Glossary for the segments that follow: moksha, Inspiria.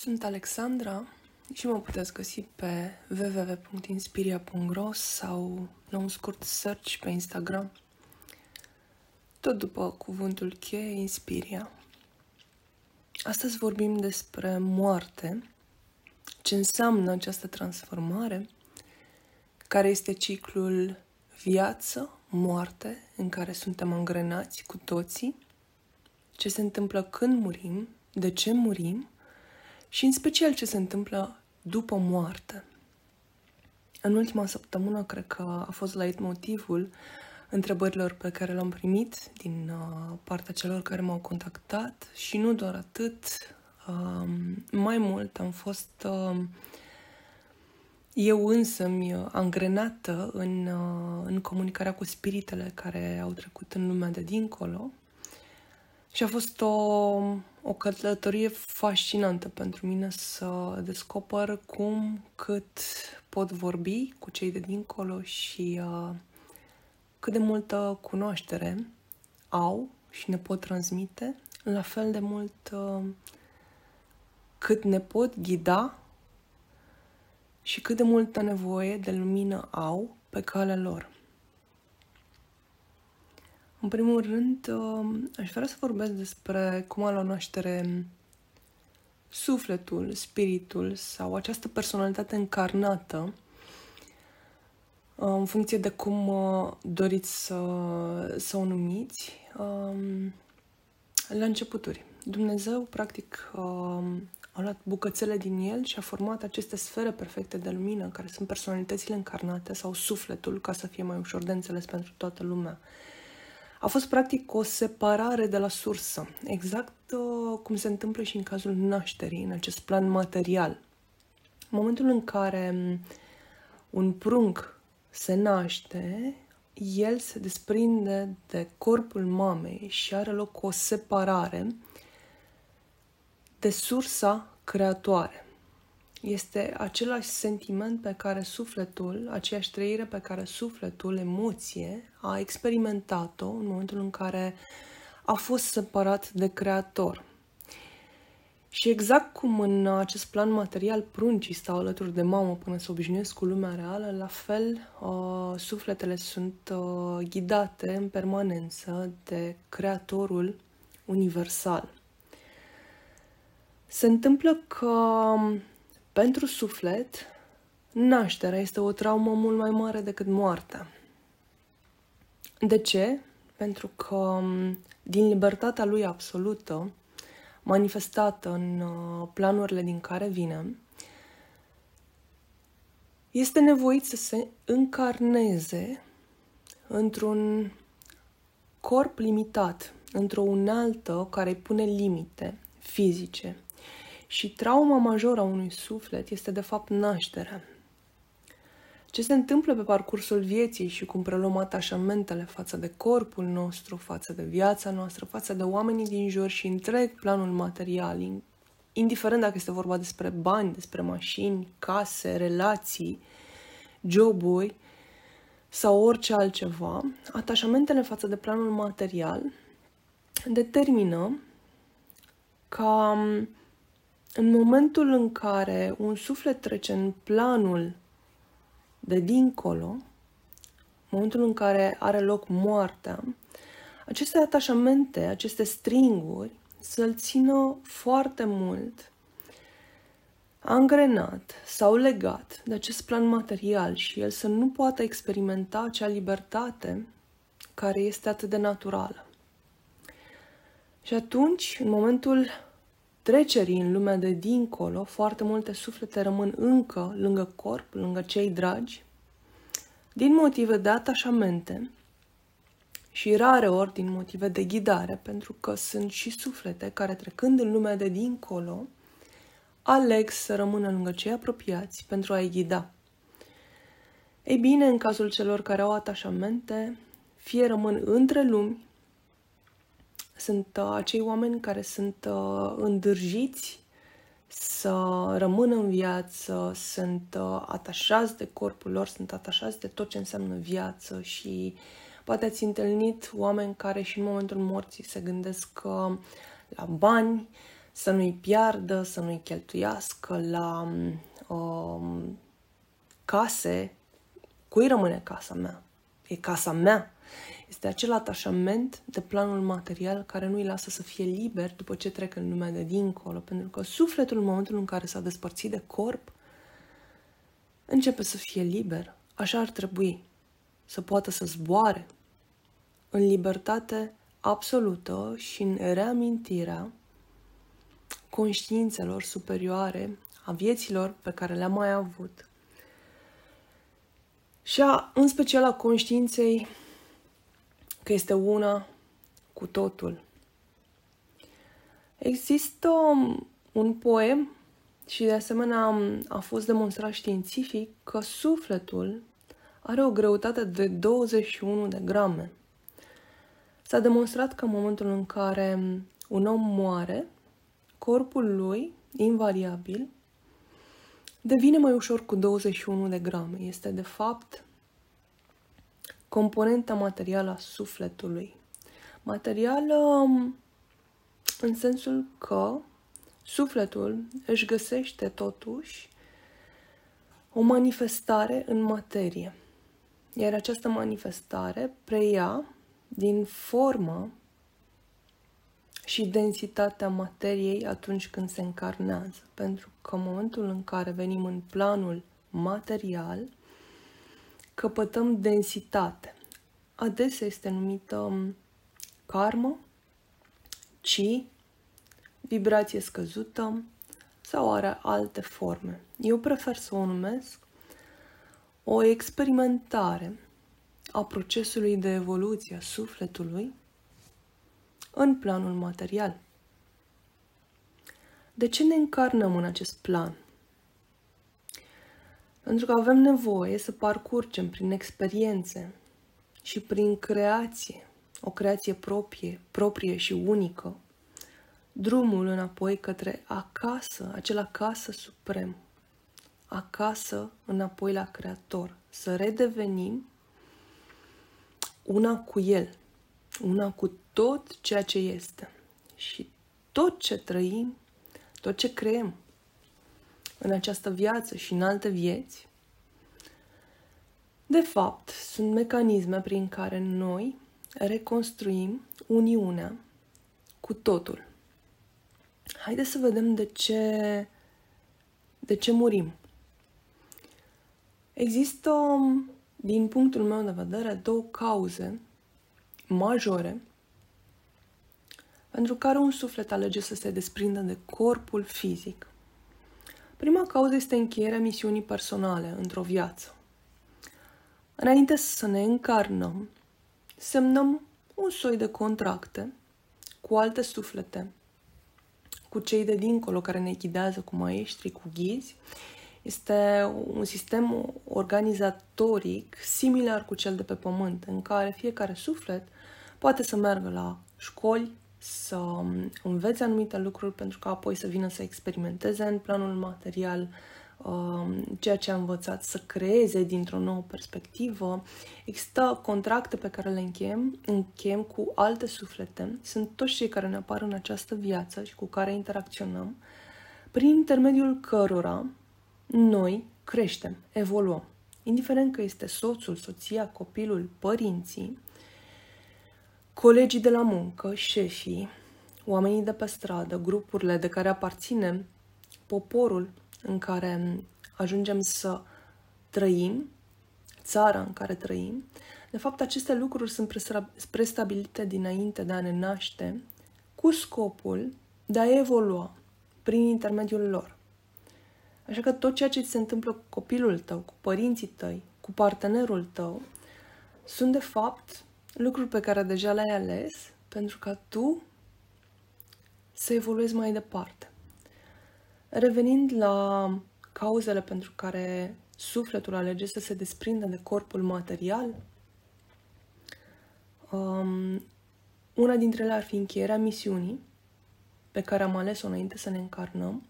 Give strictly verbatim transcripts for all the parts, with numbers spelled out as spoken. Sunt Alexandra și mă puteți găsi pe w w w punct inspiria punct ro sau la un scurt search pe Instagram, tot după cuvântul cheie Inspiria. Astăzi vorbim despre moarte, ce înseamnă această transformare, care este ciclul viață-moarte în care suntem angrenați cu toții, ce se întâmplă când murim, de ce murim și în special ce se întâmplă după moarte. În ultima săptămână, cred că a fost leitmotivul întrebărilor pe care le-am primit din partea celor care m-au contactat și nu doar atât, mai mult am fost eu însă-mi angrenată în, în comunicarea cu spiritele care au trecut în lumea de dincolo. Și a fost o, o călătorie fascinantă pentru mine să descoper cum, cât pot vorbi cu cei de dincolo și uh, cât de multă cunoaștere au și ne pot transmite, la fel de mult uh, cât ne pot ghida și cât de multă nevoie de lumină au pe calea lor. În primul rând, aș vrea să vorbesc despre cum a luat naștere sufletul, spiritul sau această personalitate încarnată în funcție de cum doriți să, să o numiți. La începuturi, Dumnezeu, practic, a luat bucățele din el și a format aceste sfere perfecte de lumină, care sunt personalitățile încarnate sau sufletul, ca să fie mai ușor de înțeles pentru toată lumea. A fost practic o separare de la sursă, exact uh, cum se întâmplă și în cazul nașterii, în acest plan material. În momentul în care un prunc se naște, el se desprinde de corpul mamei și are loc o separare de sursa creatoare. Este același sentiment pe care sufletul, aceeași trăire pe care sufletul, emoție, a experimentat-o în momentul în care a fost separat de creator. Și exact cum în acest plan material pruncii stau alături de mamă până se obișnuiesc cu lumea reală, la fel sufletele sunt ghidate în permanență de creatorul universal. Se întâmplă că pentru suflet, nașterea este o traumă mult mai mare decât moartea. De ce? Pentru că din libertatea lui absolută, manifestată în planurile din care vine, este nevoit să se încarneze într-un corp limitat, într-o unealtă care îi pune limite fizice. Și trauma majoră a unui suflet este, de fapt, nașterea. Ce se întâmplă pe parcursul vieții și cum preluăm atașamentele față de corpul nostru, față de viața noastră, față de oamenii din jur și întreg planul material, indiferent dacă este vorba despre bani, despre mașini, case, relații, joburi sau orice altceva, atașamentele față de planul material determină ca în momentul în care un suflet trece în planul de dincolo, momentul în care are loc moartea, aceste atașamente, aceste stringuri, să-l țină foarte mult angrenat sau legat de acest plan material și el să nu poată experimenta acea libertate care este atât de naturală. Și atunci, în momentul trecerii în lumea de dincolo, foarte multe suflete rămân încă lângă corp, lângă cei dragi, din motive de atașamente și rare ori din motive de ghidare, pentru că sunt și suflete care, trecând în lumea de dincolo, aleg să rămână lângă cei apropiați pentru a-i ghida. Ei bine, în cazul celor care au atașamente, fie rămân între lumi, sunt uh, acei oameni care sunt uh, îndârjiți să rămână în viață, sunt uh, atașați de corpul lor, sunt atașați de tot ce înseamnă viață și poate ați întâlnit oameni care și în momentul morții se gândesc uh, la bani să nu-i piardă, să nu-i cheltuiască la um, case. Cui rămâne casa mea? E casa mea. Este acel atașament de planul material care nu-i lasă să fie liber după ce trec în lumea de dincolo, pentru că sufletul, în momentul în care s-a despărțit de corp, începe să fie liber. Așa ar trebui, să poată să zboare în libertate absolută și în reamintirea conștiințelor superioare, a vieților pe care le-am mai avut și a, în special a conștiinței că este una cu totul. Există un poem și de asemenea a fost demonstrat științific că sufletul are o greutate de douăzeci și unu de grame. S-a demonstrat că în momentul în care un om moare, corpul lui, invariabil, devine mai ușor cu douăzeci și unu de grame. Este, de fapt, componenta materială a sufletului. Materială în sensul că sufletul își găsește, totuși, o manifestare în materie. Iar această manifestare preia din formă și densitatea materiei atunci când se încarnează. Pentru că în momentul în care venim în planul material, căpătăm densitate. Adesea este numită karmă, chi, vibrație scăzută sau are alte forme. Eu prefer să o numesc o experimentare a procesului de evoluție a sufletului în planul material. De ce ne încarnăm în acest plan? Pentru că avem nevoie să parcurgem prin experiențe și prin creație, o creație proprie, proprie și unică, drumul înapoi către acasă, acel acasă suprem, acasă înapoi la Creator, să redevenim una cu El, una cu tot ceea ce este și tot ce trăim, tot ce creăm în această viață și în alte vieți, de fapt, sunt mecanisme prin care noi reconstruim uniunea cu totul. Haideți să vedem de ce, de ce murim. Există, din punctul meu de vedere, două cauze majore pentru care un suflet alege să se desprindă de corpul fizic. Prima cauză este încheierea misiunii personale într-o viață. Înainte să ne încarnăm, semnăm un soi de contracte cu alte suflete, cu cei de dincolo care ne ghidează, cu maestri, cu ghizi. Este un sistem organizatoric similar cu cel de pe Pământ, în care fiecare suflet poate să meargă la școli, să învețe anumite lucruri pentru că apoi să vină să experimenteze în planul material ceea ce a învățat, să creeze dintr-o nouă perspectivă. Există contracte pe care le încheiem, încheiem cu alte suflete. Sunt toți cei care ne apar în această viață și cu care interacționăm, prin intermediul cărora noi creștem, evoluăm. Indiferent că este soțul, soția, copilul, părinții, colegii de la muncă, șefii, oamenii de pe stradă, grupurile de care aparținem, poporul în care ajungem să trăim, țara în care trăim, de fapt aceste lucruri sunt prestabilite dinainte de a ne naște cu scopul de a evolua prin intermediul lor. Așa că tot ceea ce se întâmplă cu copilul tău, cu părinții tăi, cu partenerul tău, sunt de fapt lucruri pe care deja le-ai ales pentru ca tu să evoluezi mai departe. Revenind la cauzele pentru care sufletul alege să se desprindă de corpul material, um, una dintre ele ar fi încheierea misiunii pe care am ales-o înainte să ne încarnăm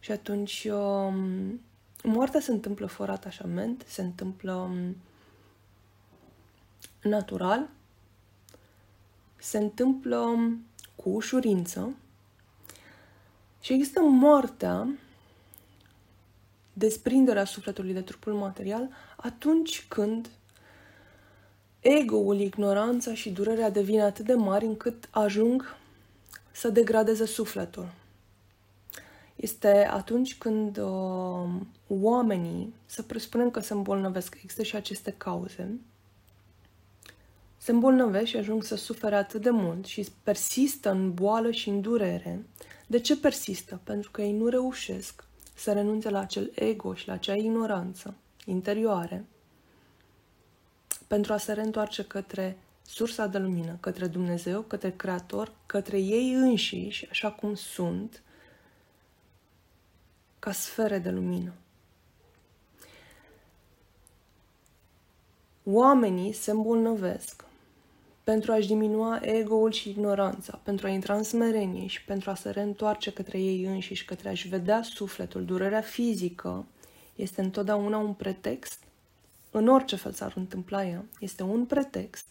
și atunci um, moartea se întâmplă fără atașament, se întâmplă um, natural, se întâmplă cu ușurință Și există moartea, desprinderea sufletului de trupul material, atunci când ego-ul, ignoranța și durerea devin atât de mari încât ajung să degradeze sufletul. Este atunci când uh, oamenii, să presupunem că se îmbolnăvesc, există și aceste cauze, se îmbolnăvesc și ajung să sufere atât de mult și persistă în boală și în durere. De ce persistă? Pentru că ei nu reușesc să renunțe la acel ego și la acea ignoranță interioare pentru a se reîntoarce către sursa de lumină, către Dumnezeu, către Creator, către ei înșiși, așa cum sunt, ca sfere de lumină. Oamenii se îmbolnăvesc pentru a-și diminua ego-ul și ignoranța, pentru a intra în smerenie și pentru a se reîntoarce către ei înșiși, către a-și vedea sufletul. Durerea fizică este întotdeauna un pretext, în orice fel s-ar întâmpla ea, este un pretext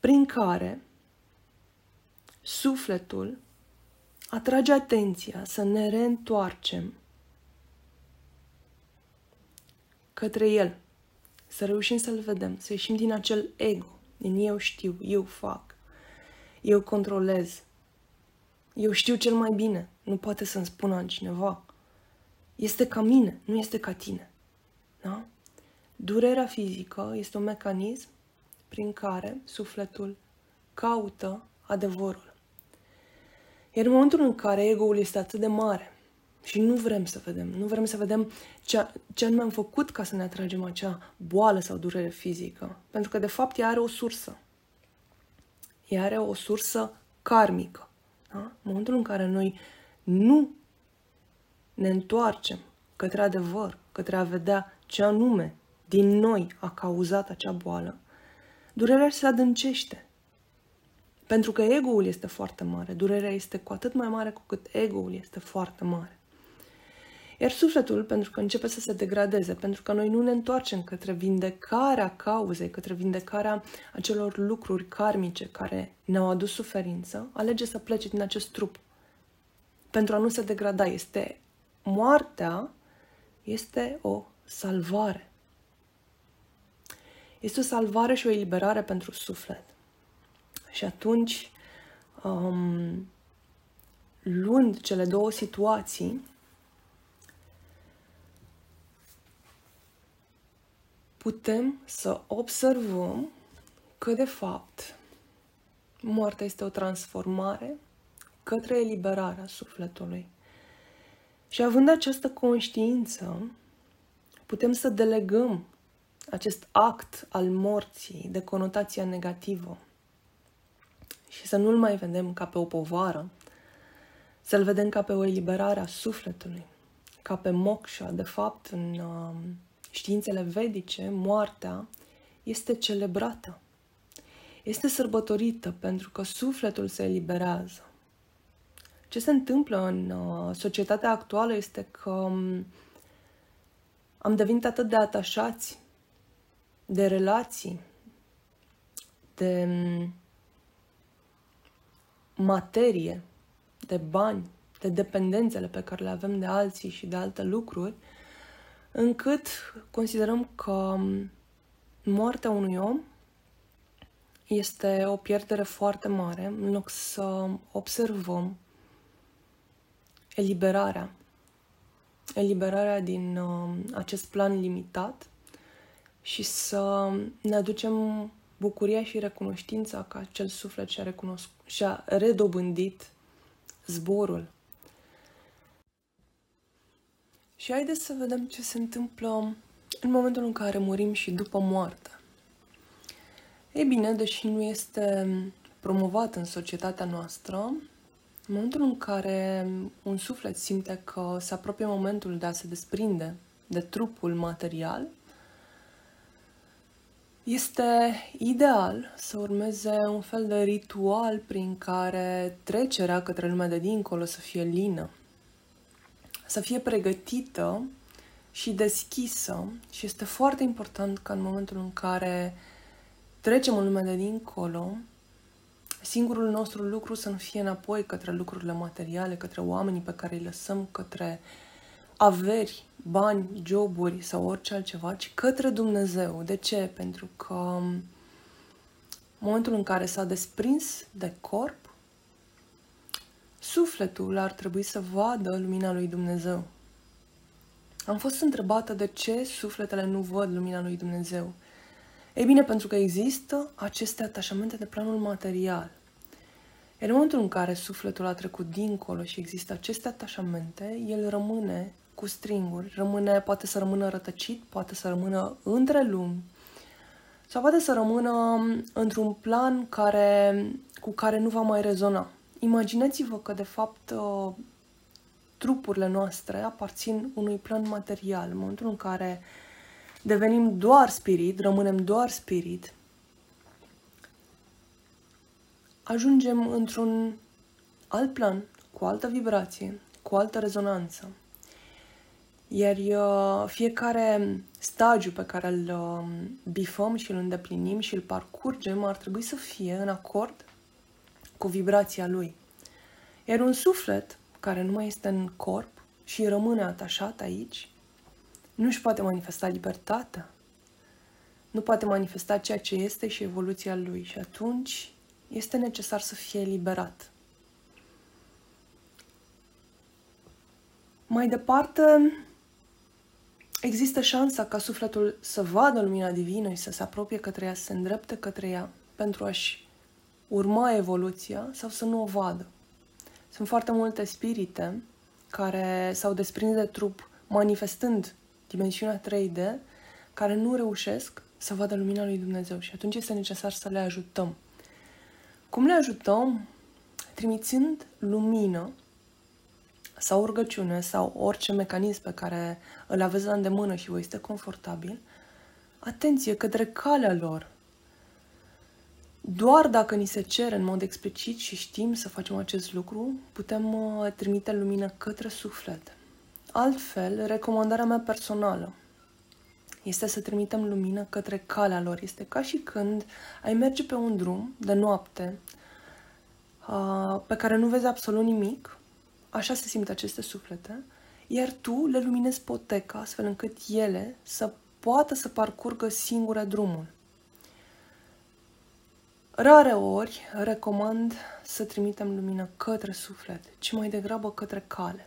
prin care sufletul atrage atenția să ne reîntoarcem către el, să reușim să-l vedem, să ieșim din acel ego, din eu știu, eu fac, eu controlez, eu știu cel mai bine, nu poate să-mi spună altcineva. Este ca mine, nu este ca tine. Da? Durerea fizică este un mecanism prin care sufletul caută adevărul. Iar în momentul în care ego-ul este atât de mare și nu vrem să vedem, nu vrem să vedem ce, ce anume am făcut ca să ne atragem acea boală sau durere fizică, pentru că de fapt ea are o sursă. Ea are o sursă karmică. Da? În momentul în care noi nu ne întoarcem către adevăr, către a vedea ce anume din noi a cauzat acea boală, durerea se adâncește. Pentru că ego-ul este foarte mare, durerea este cu atât mai mare cu cât ego-ul este foarte mare. Iar sufletul, pentru că începe să se degradeze, pentru că noi nu ne întoarcem către vindecarea cauzei, către vindecarea acelor lucruri karmice care ne-au adus suferință, alege să plece din acest trup. Pentru a nu se degrada, este moartea, este o salvare. Este o salvare și o eliberare pentru suflet. Și atunci, um, luând cele două situații, putem să observăm că, de fapt, moartea este o transformare către eliberarea sufletului. Și având această conștiință, putem să delegăm acest act al morții de conotația negativă și să nu-l mai vedem ca pe o povară, să-l vedem ca pe o eliberare a sufletului, ca pe moksha. De fapt, în științele vedice, moartea este celebrată, este sărbătorită pentru că sufletul se eliberează. Ce se întâmplă în societatea actuală este că am devenit atât de atașați de relații, de materie, de bani, de dependențele pe care le avem de alții și de alte lucruri, încât considerăm că moartea unui om este o pierdere foarte mare, în loc să observăm eliberarea, eliberarea din uh, acest plan limitat și să ne aducem bucuria și recunoștința că acel suflet și-a recunoscut, și-a redobândit zborul. Și haideți să vedem ce se întâmplă în momentul în care murim și după moarte. Ei bine, deși nu este promovat în societatea noastră, în momentul în care un suflet simte că se apropie momentul de a se desprinde de trupul material, este ideal să urmeze un fel de ritual prin care trecerea către lumea de dincolo să fie lină, să fie pregătită și deschisă. Și este foarte important ca în momentul în care trecem în lumea de dincolo singurul nostru lucru să nu fie înapoi către lucrurile materiale, către oamenii pe care îi lăsăm, către averi, bani, joburi sau orice altceva, ci către Dumnezeu. De ce? Pentru că în momentul în care s-a desprins de corp, sufletul ar trebui să vadă lumina lui Dumnezeu. Am fost întrebată de ce sufletele nu văd lumina lui Dumnezeu. Ei bine, pentru că există aceste atașamente de planul material. În momentul în care sufletul a trecut dincolo și există aceste atașamente, el rămâne cu stringuri, rămâne, poate să rămână rătăcit, poate să rămână între lumi, sau poate să rămână într-un plan care, cu care nu va mai rezona. Imaginați-vă că, de fapt, trupurile noastre aparțin unui plan material. În momentul în care devenim doar spirit, rămânem doar spirit, ajungem într-un alt plan, cu altă vibrație, cu altă rezonanță. Iar fiecare stagiu pe care îl bifăm și îl îndeplinim și îl parcurgem ar trebui să fie în acord cu vibrația lui. Iar un suflet care nu mai este în corp și rămâne atașat aici, nu își poate manifesta libertatea, nu poate manifesta ceea ce este și evoluția lui. Și atunci este necesar să fie eliberat. Mai departe, există șansa ca sufletul să vadă lumina divină și să se apropie către ea, să se îndrepte către ea pentru a-și urma evoluția sau să nu o vadă. Sunt foarte multe spirite care s-au desprins de trup manifestând dimensiunea trei D, care nu reușesc să vadă lumina lui Dumnezeu și atunci este necesar să le ajutăm. Cum le ajutăm? Trimițând lumină sau rugăciune sau orice mecanism pe care îl aveți la îndemână și vă este confortabil, atenție către calea lor. Doar dacă ni se cere în mod explicit și știm să facem acest lucru, putem trimite lumină către suflet. Altfel, recomandarea mea personală este să trimitem lumină către calea lor. Este ca și când ai merge pe un drum de noapte pe care nu vezi absolut nimic, așa se simt aceste suflete, iar tu le luminezi poteca astfel încât ele să poată să parcurgă singure drumul. Rare ori recomand să trimitem lumină către suflet, ci mai degrabă către cale.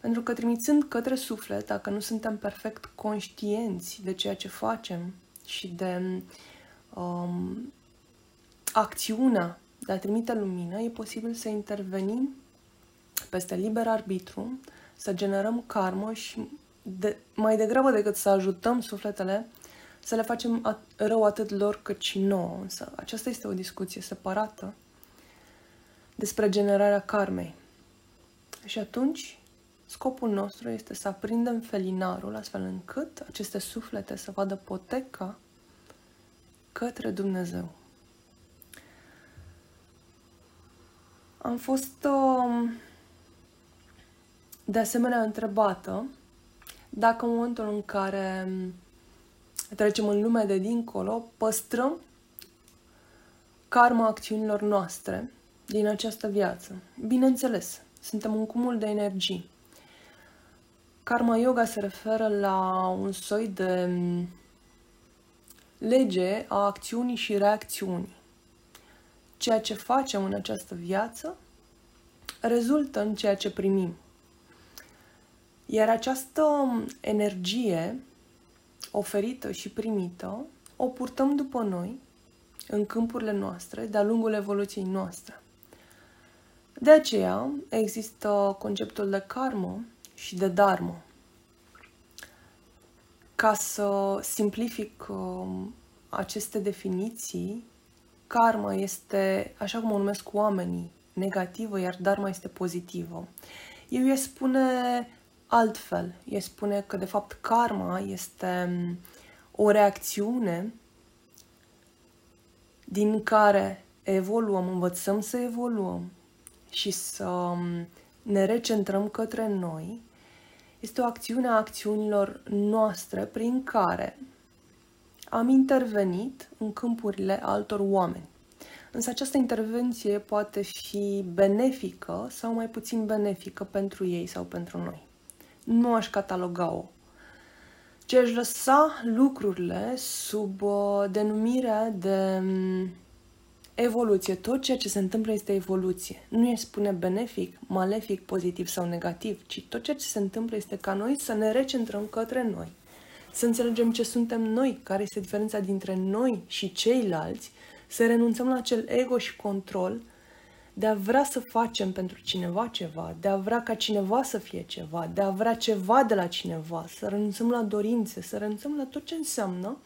Pentru că trimițând către suflet, dacă nu suntem perfect conștienți de ceea ce facem și de um, acțiunea de a trimite lumină, e posibil să intervenim peste liber arbitru, să generăm karmă și de, mai degrabă decât să ajutăm sufletele, să le facem rău atât lor cât și nouă. Însă aceasta este o discuție separată despre generarea karmei. Și atunci scopul nostru este să aprindem felinarul astfel încât aceste suflete să vadă poteca către Dumnezeu. Am fost de asemenea întrebată dacă în momentul în care trecem în lumea de dincolo, păstrăm karma acțiunilor noastre din această viață. Bineînțeles, suntem un cumul de energii. Karma yoga se referă la un soi de lege a acțiunii și reacțiunii. Ceea ce facem în această viață rezultă în ceea ce primim. Iar această energie oferită și primită, o purtăm după noi, în câmpurile noastre, de-a lungul evoluției noastre. De aceea există conceptul de karmă și de dharmă. Ca să simplific aceste definiții, karma este, așa cum o numesc oamenii, negativă, iar dharma este pozitivă. Eu îi spune altfel, el spune că, de fapt, karma este o reacțiune din care evoluăm, învățăm să evoluăm și să ne recentrăm către noi. Este o acțiune a acțiunilor noastre prin care am intervenit în câmpurile altor oameni. Însă această intervenție poate fi benefică sau mai puțin benefică pentru ei sau pentru noi. Nu aș cataloga-o, ci aș lăsa lucrurile sub denumirea de evoluție. Tot ceea ce se întâmplă este evoluție. Nu e spune benefic, malefic, pozitiv sau negativ, ci tot ceea ce se întâmplă este ca noi să ne recentrăm către noi. Să înțelegem ce suntem noi, care este diferența dintre noi și ceilalți, să renunțăm la acel ego și control de a vrea să facem pentru cineva ceva, de a vrea ca cineva să fie ceva, de a vrea ceva de la cineva, să renunțăm la dorințe, să renunțăm la tot ce înseamnă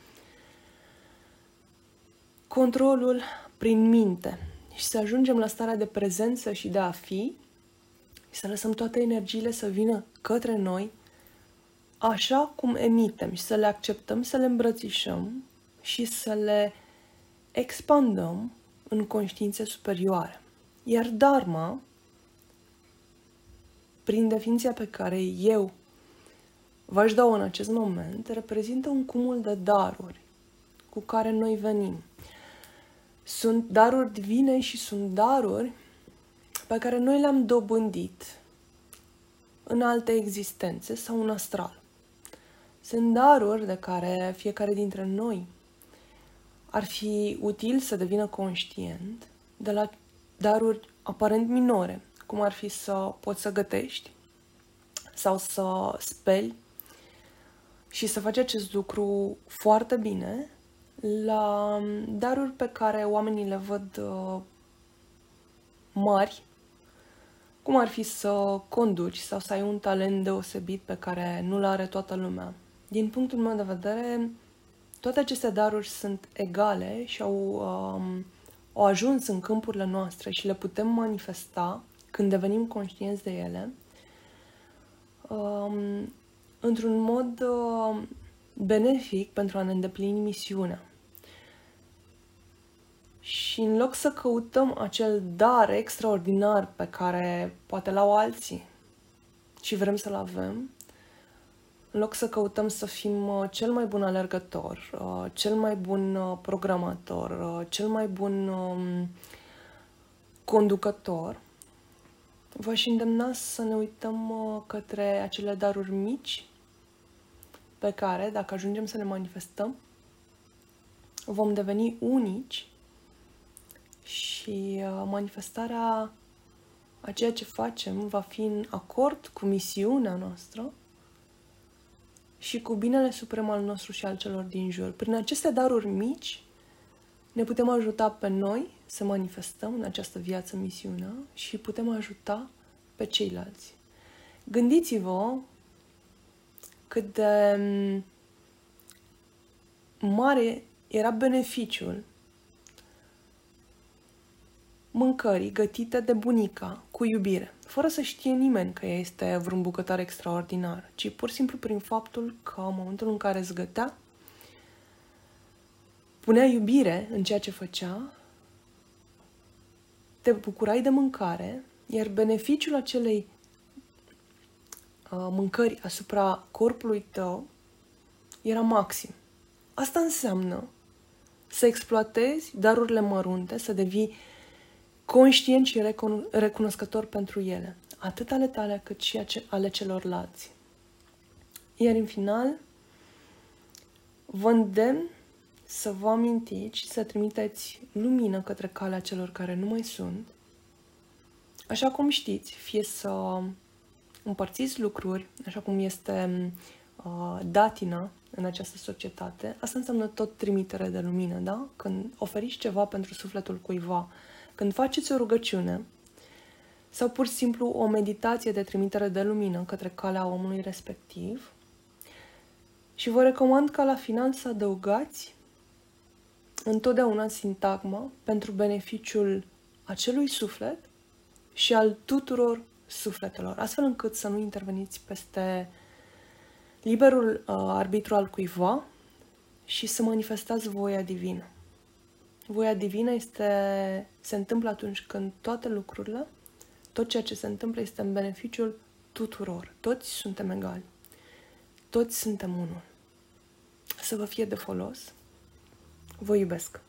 controlul prin minte și să ajungem la starea de prezență și de a fi și să lăsăm toate energiile să vină către noi așa cum emitem și să le acceptăm, să le îmbrățișăm și să le expandăm în conștiințe superioare. Iar dharma, prin definiția pe care eu v-aș da-o în acest moment, reprezintă un cumul de daruri cu care noi venim. Sunt daruri divine și sunt daruri pe care noi le-am dobândit în alte existențe sau în astral. Sunt daruri de care fiecare dintre noi ar fi util să devină conștient, de la daruri aparent minore, cum ar fi să poți să gătești sau să speli și să faci acest lucru foarte bine, la daruri pe care oamenii le văd mari, cum ar fi să conduci sau să ai un talent deosebit pe care nu-l are toată lumea. Din punctul meu de vedere, toate aceste daruri sunt egale și au, um, au ajuns în câmpurile noastre și le putem manifesta când devenim conștienți de ele um, într-un mod uh, benefic pentru a ne îndeplini misiunea. Și în loc să căutăm acel dar extraordinar pe care poate l-au alții și vrem să-l avem, în loc să căutăm să fim cel mai bun alergător, cel mai bun programator, cel mai bun conducător, v-aș îndemna să ne uităm către acele daruri mici pe care, dacă ajungem să le manifestăm, vom deveni unici și manifestarea a ceea ce facem va fi în acord cu misiunea noastră și cu binele suprem al nostru și al celor din jur. Prin aceste daruri mici ne putem ajuta pe noi să manifestăm în această viață misiunea și putem ajuta pe ceilalți. Gândiți-vă cât de mare era beneficiul mâncării gătite de bunica cu iubire, fără să știe nimeni că ea este vreun bucătar extraordinar, ci pur și simplu prin faptul că în momentul în care îți gătea, punea iubire în ceea ce făcea, te bucurai de mâncare, iar beneficiul acelei mâncări asupra corpului tău era maxim. Asta înseamnă să exploatezi darurile mărunte, să devii conștient și recun- recunoscător pentru ele, atât ale tale cât și ale celorlalți. Iar în final, vă îndemn să vă amintiți și să trimiteți lumină către calea celor care nu mai sunt, așa cum știți, fie să împărțiți lucruri, așa cum este uh, datina în această societate. Asta înseamnă tot trimitere de lumină, da? Când oferiți ceva pentru sufletul cuiva, când faceți o rugăciune sau pur și simplu o meditație de trimitere de lumină către calea omului respectiv. Și vă recomand ca la final să adăugați întotdeauna sintagma pentru beneficiul acelui suflet și al tuturor sufletelor, astfel încât să nu interveniți peste liberul uh, arbitru al cuiva și să manifestați voia divină. Voia divină este, se întâmplă atunci când toate lucrurile, tot ceea ce se întâmplă este în beneficiul tuturor. Toți suntem egali. Toți suntem unul. Să vă fie de folos. Vă iubesc!